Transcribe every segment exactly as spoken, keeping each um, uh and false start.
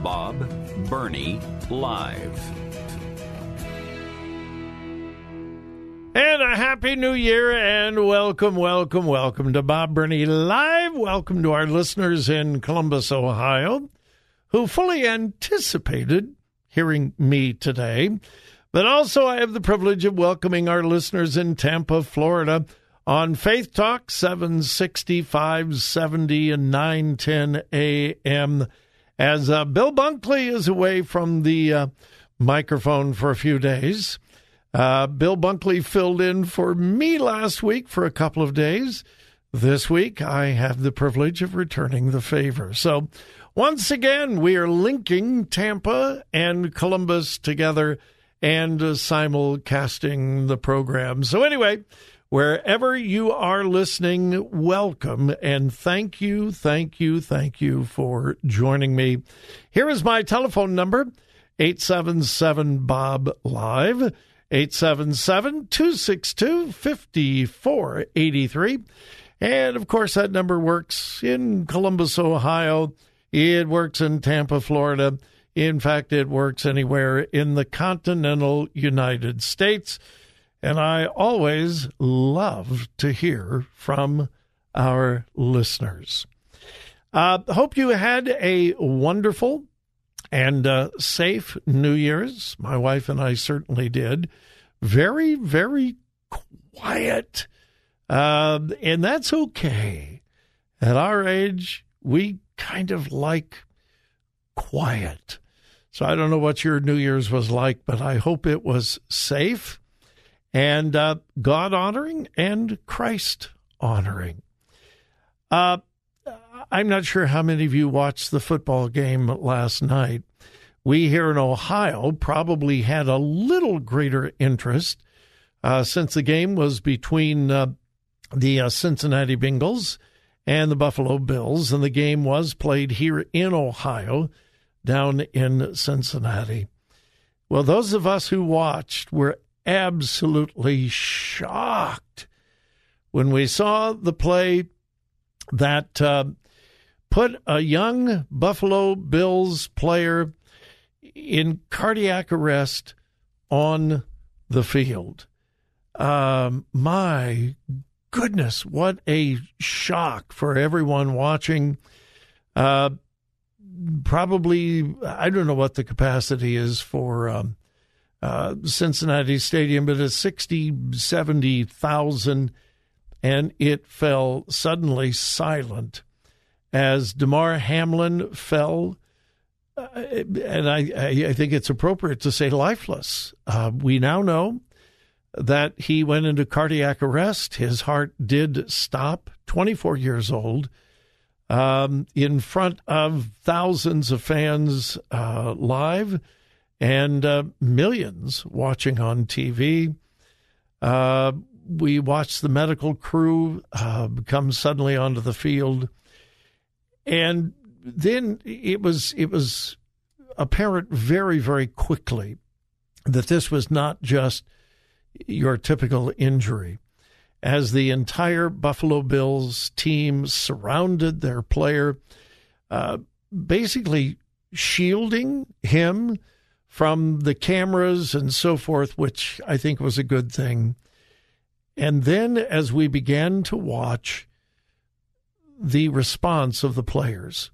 Bob Burney Live. And a happy new year and welcome, welcome, welcome to Bob Burney Live. Welcome to our listeners in Columbus, Ohio, who fully anticipated hearing me today. But also I have the privilege of welcoming our listeners in Tampa, Florida on Faith Talk seven sixty, five seventy and nine ten a m as uh, Bill Bunkley is away from the uh, microphone for a few days. Uh, Bill Bunkley filled in for me last week for a couple of days. This week, I have the privilege of returning the favor. So once again, we are linking Tampa and Columbus together and uh, simulcasting the program. So anyway, wherever you are listening, welcome, and thank you, thank you, thank you for joining me. Here is my telephone number, eight seven seven B O B Live, eight seven seven, two six two, five four eight three. And, of course, that number works in Columbus, Ohio. It works in Tampa, Florida. In fact, it works anywhere in the continental United States. And I always love to hear from our listeners. Uh, hope you had a wonderful and uh, safe New Year's. My wife and I certainly did. Very, very quiet. Uh, and that's okay. At our age, we kind of like quiet. So I don't know what your New Year's was like, but I hope it was safe and uh, God-honoring and Christ-honoring. Uh, I'm not sure how many of you watched the football game last night. We here in Ohio probably had a little greater interest uh, since the game was between uh, the uh, Cincinnati Bengals and the Buffalo Bills, and the game was played here in Ohio, down in Cincinnati. Well, those of us who watched were absolutely shocked when we saw the play that uh, put a young Buffalo Bills player in cardiac arrest on the field. Um, my goodness, what a shock for everyone watching. Uh, probably, I don't know what the capacity is for Um, Uh, Cincinnati Stadium, but it's sixty, seventy thousand, and it fell suddenly silent as Damar Hamlin fell, uh, and I, I think it's appropriate to say lifeless. Uh, we now know that he went into cardiac arrest. His heart did stop twenty-four years old, um, in front of thousands of fans uh, live and uh, millions watching on T V. Uh, we watched the medical crew uh, come suddenly onto the field. And then it was it was apparent very, very quickly that this was not just your typical injury. As the entire Buffalo Bills team surrounded their player, uh, basically shielding him from the cameras and so forth, which I think was a good thing. And then as we began to watch the response of the players,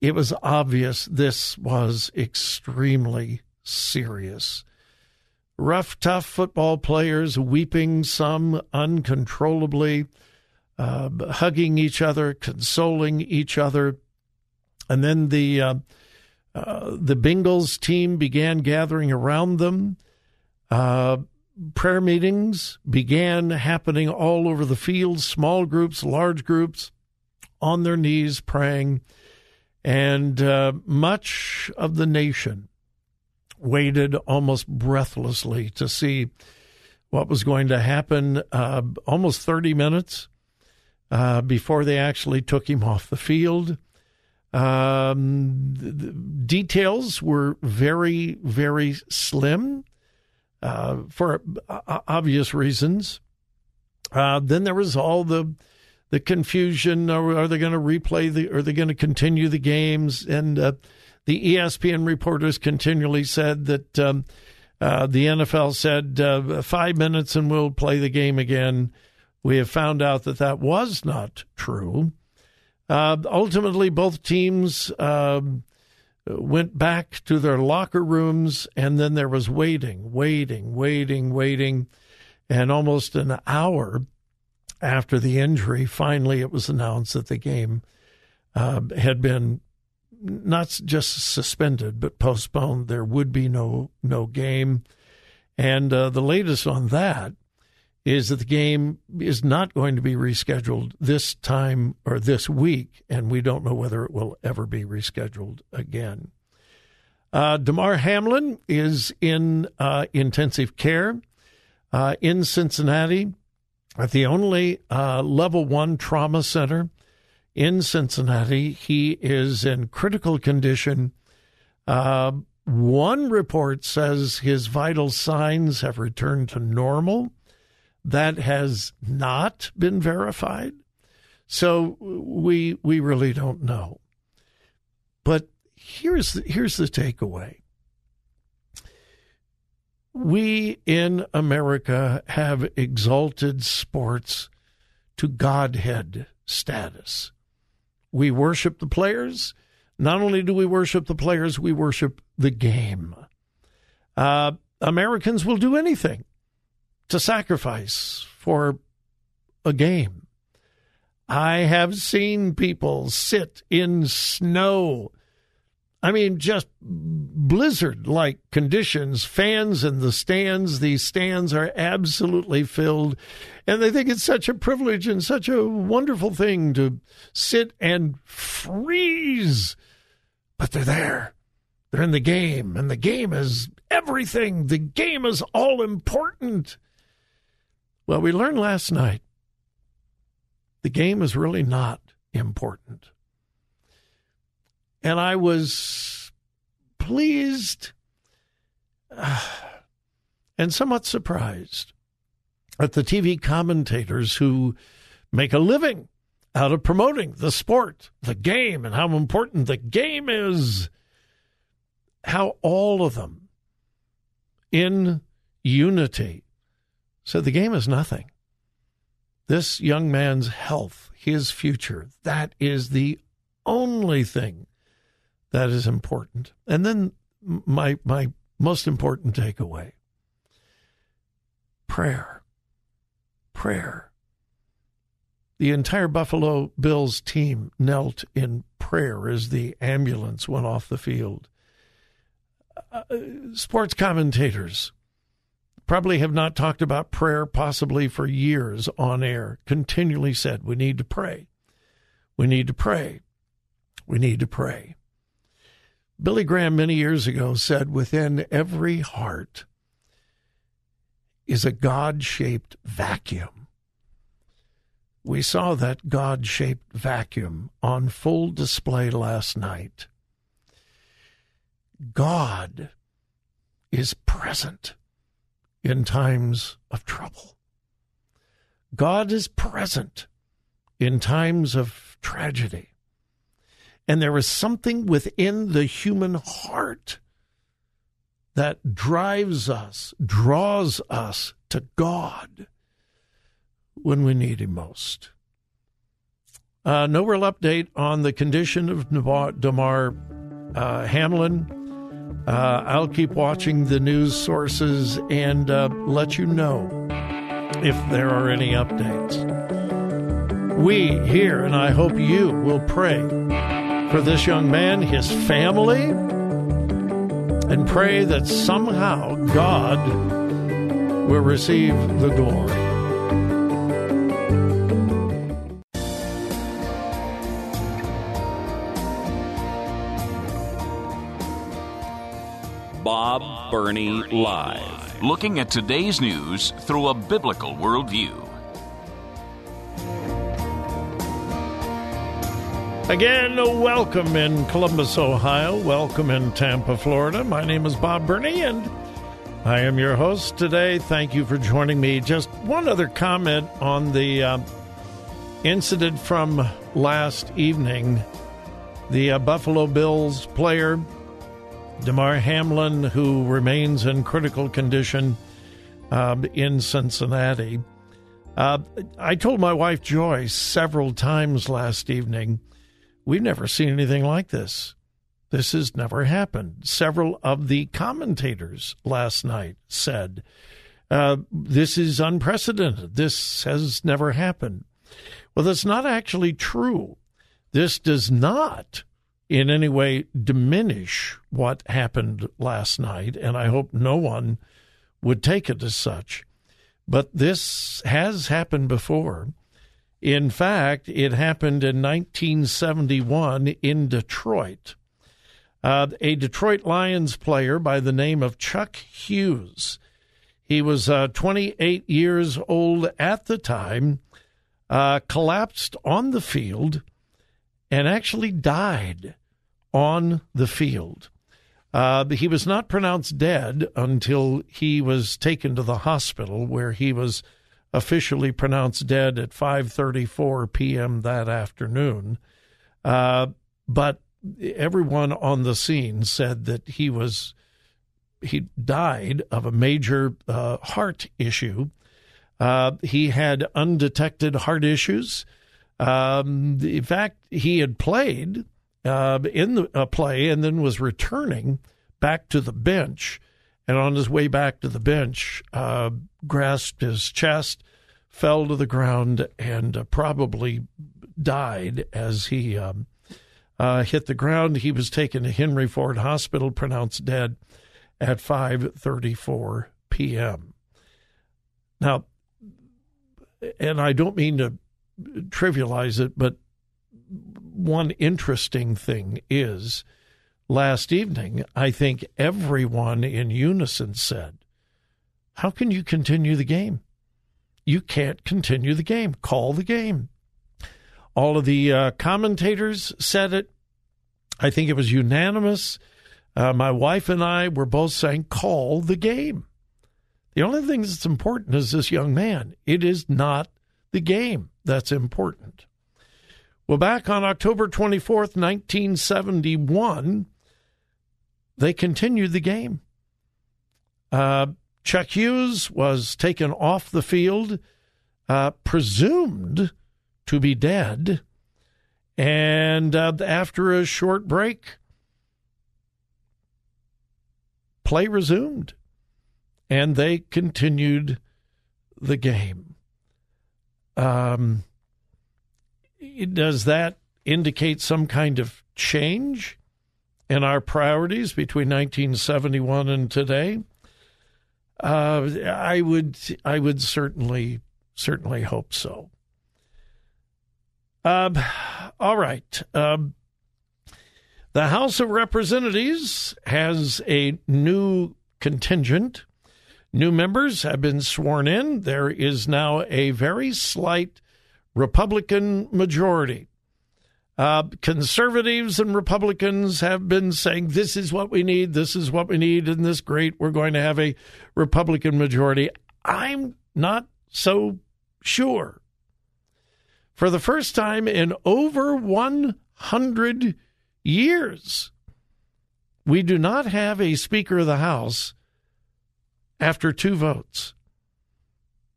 it was obvious this was extremely serious. Rough, tough football players weeping, some uncontrollably, uh, hugging each other, consoling each other. And then the uh, uh, the Bengals team began gathering around them. Uh, prayer meetings began happening all over the field, small groups, large groups, on their knees praying. And uh, much of the nation waited almost breathlessly to see what was going to happen, uh, almost thirty minutes uh, before they actually took him off the field. Um, the details were very, very slim uh, for obvious reasons. Uh, then there was all the the confusion. Are, are they going to replay the, are they going to continue the games? And uh, the E S P N reporters continually said that um, uh, the N F L said uh, five minutes and we'll play the game again. We have found out that that was not true. Uh, ultimately, both teams uh, went back to their locker rooms, and then there was waiting, waiting, waiting, waiting, and almost an hour after the injury, finally it was announced that the game uh, had been not just suspended, but postponed. There would be no no game. And uh, the latest on that is that the game is not going to be rescheduled this time or this week, and we don't know whether it will ever be rescheduled again. Uh, Damar Hamlin is in uh, intensive care uh, in Cincinnati at the only uh, level one trauma center in Cincinnati. He is in critical condition. Uh, one report says his vital signs have returned to normal. That has not been verified. So we we really don't know. But here's the, here's the takeaway. We in America have exalted sports to Godhead status. We worship the players. Not only do we worship the players, we worship the game. Uh, Americans will do anything to sacrifice for a game. I have seen people sit in snow. I mean, just blizzard-like conditions, fans in the stands. These stands are absolutely filled, and they think it's such a privilege and such a wonderful thing to sit and freeze. But they're there. They're in the game, and the game is everything. The game is all important. Well, we learned last night the game is really not important. And I was pleased uh, and somewhat surprised at the T V commentators who make a living out of promoting the sport, the game, and how important the game is, how all of them in unity said the game is nothing. This young man's health, his future, that is the only thing that is important. And then my my most important takeaway, prayer, prayer. The entire Buffalo Bills team knelt in prayer as the ambulance went off the field. Uh, sports commentators probably have not talked about prayer possibly for years on air, continually said, we need to pray. We need to pray. We need to pray. Billy Graham many years ago said, within every heart is a God-shaped vacuum. We saw that God-shaped vacuum on full display last night. God is present in times of trouble. God is present in times of tragedy. And there is something within the human heart that drives us, draws us to God when we need him most. Uh, no real update on the condition of Damar uh, Hamlin. Uh, I'll keep watching the news sources and uh, let you know if there are any updates. We here, and I hope you will pray for this young man, his family, and pray that somehow God will receive the glory. Bob Burney Live, looking at today's news through a biblical worldview. Again, welcome in Columbus, Ohio. Welcome in Tampa, Florida. My name is Bob Burney, and I am your host today. Thank you for joining me. Just one other comment on the uh, incident from last evening. The uh, Buffalo Bills player, Damar Hamlin, who remains in critical condition uh, in Cincinnati. Uh, I told my wife, Joy, several times last evening, we've never seen anything like this. This has never happened. Several of the commentators last night said, uh, this is unprecedented. This has never happened. Well, that's not actually true. This does not in any way diminish what happened last night, and I hope no one would take it as such. But this has happened before. In fact, it happened in nineteen seventy-one in Detroit. Uh, a Detroit Lions player by the name of Chuck Hughes. He was uh, twenty-eight years old at the time, uh, collapsed on the field, and actually died on the field. Uh, he was not pronounced dead until he was taken to the hospital, where he was officially pronounced dead at five thirty-four p.m. that afternoon. Uh, but everyone on the scene said that he was he died of a major uh, heart issue. Uh, he had undetected heart issues. Um, in fact, he had played uh, in the, a play and then was returning back to the bench. And on his way back to the bench, uh, grasped his chest, fell to the ground, and uh, probably died as he um, uh, hit the ground. He was taken to Henry Ford Hospital, pronounced dead at five thirty-four p.m. Now, and I don't mean to trivialize it, but one interesting thing is, last evening, I think everyone in unison said, how can you continue the game? You can't continue the game. Call the game. All of the uh, commentators said it. I think it was unanimous. Uh, my wife and I were both saying, call the game. The only thing that's important is this young man. It is not the game that's important. Well, back on October twenty-fourth, nineteen seventy-one, they continued the game. Uh, Chuck Hughes was taken off the field, uh, presumed to be dead, and uh, after a short break, play resumed, and they continued the game. Um. Does that indicate some kind of change in our priorities between nineteen seventy-one and today? Uh, I would, I would certainly, certainly hope so. Um, all right. Um, the House of Representatives has a new contingent. New members have been sworn in. There is now a very slight Republican majority. Uh, conservatives and Republicans have been saying, this is what we need, this is what we need, and this great, we're going to have a Republican majority. I'm not so sure. For the first time in over one hundred years, we do not have a Speaker of the House after two votes.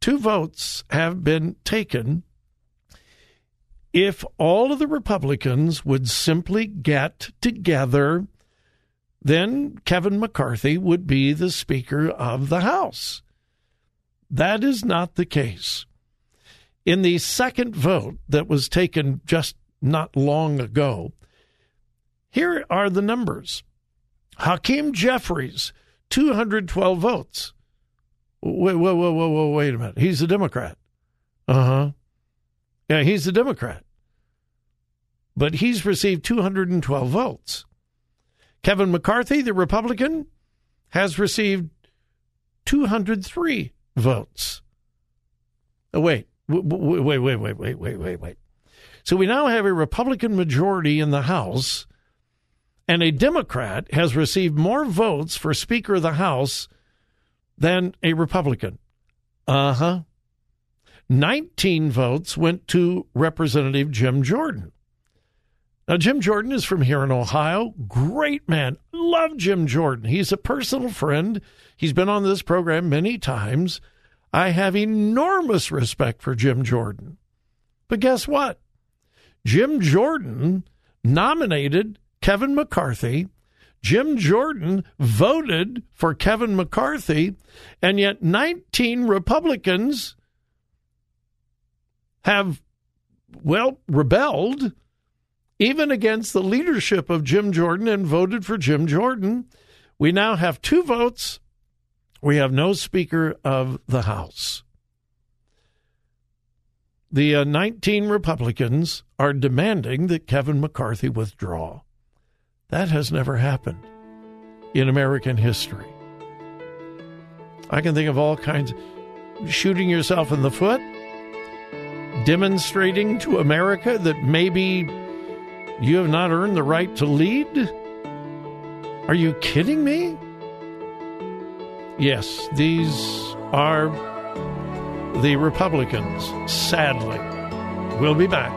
Two votes have been taken. If all of the Republicans would simply get together, then Kevin McCarthy would be the Speaker of the House. That is not the case. In the second vote that was taken just not long ago, here are the numbers. Hakeem Jeffries, two hundred twelve votes. Wait, whoa, whoa, whoa, whoa, wait a minute. He's a Democrat. Uh-huh. Yeah, he's a Democrat, but he's received two hundred twelve votes. Kevin McCarthy, the Republican, has received two hundred three votes. Oh, wait, wait, wait, wait, wait, wait, wait, wait. So we now have a Republican majority in the House, and a Democrat has received more votes for Speaker of the House than a Republican. Uh-huh. nineteen votes went to Representative Jim Jordan. Now, Jim Jordan is from here in Ohio. Great man. Love Jim Jordan. He's a personal friend. He's been on this program many times. I have enormous respect for Jim Jordan. But guess what? Jim Jordan nominated Kevin McCarthy. Jim Jordan voted for Kevin McCarthy, and yet nineteen Republicans... have, well, rebelled even against the leadership of Jim Jordan and voted for Jim Jordan. We now have two votes. We have no Speaker of the House. The uh, nineteen Republicans are demanding that Kevin McCarthy withdraw. That has never happened in American history. I can think of all kinds. Shooting yourself in the foot. Demonstrating to America that maybe you have not earned the right to lead? Are you kidding me? Yes, these are the Republicans, sadly. We'll be back.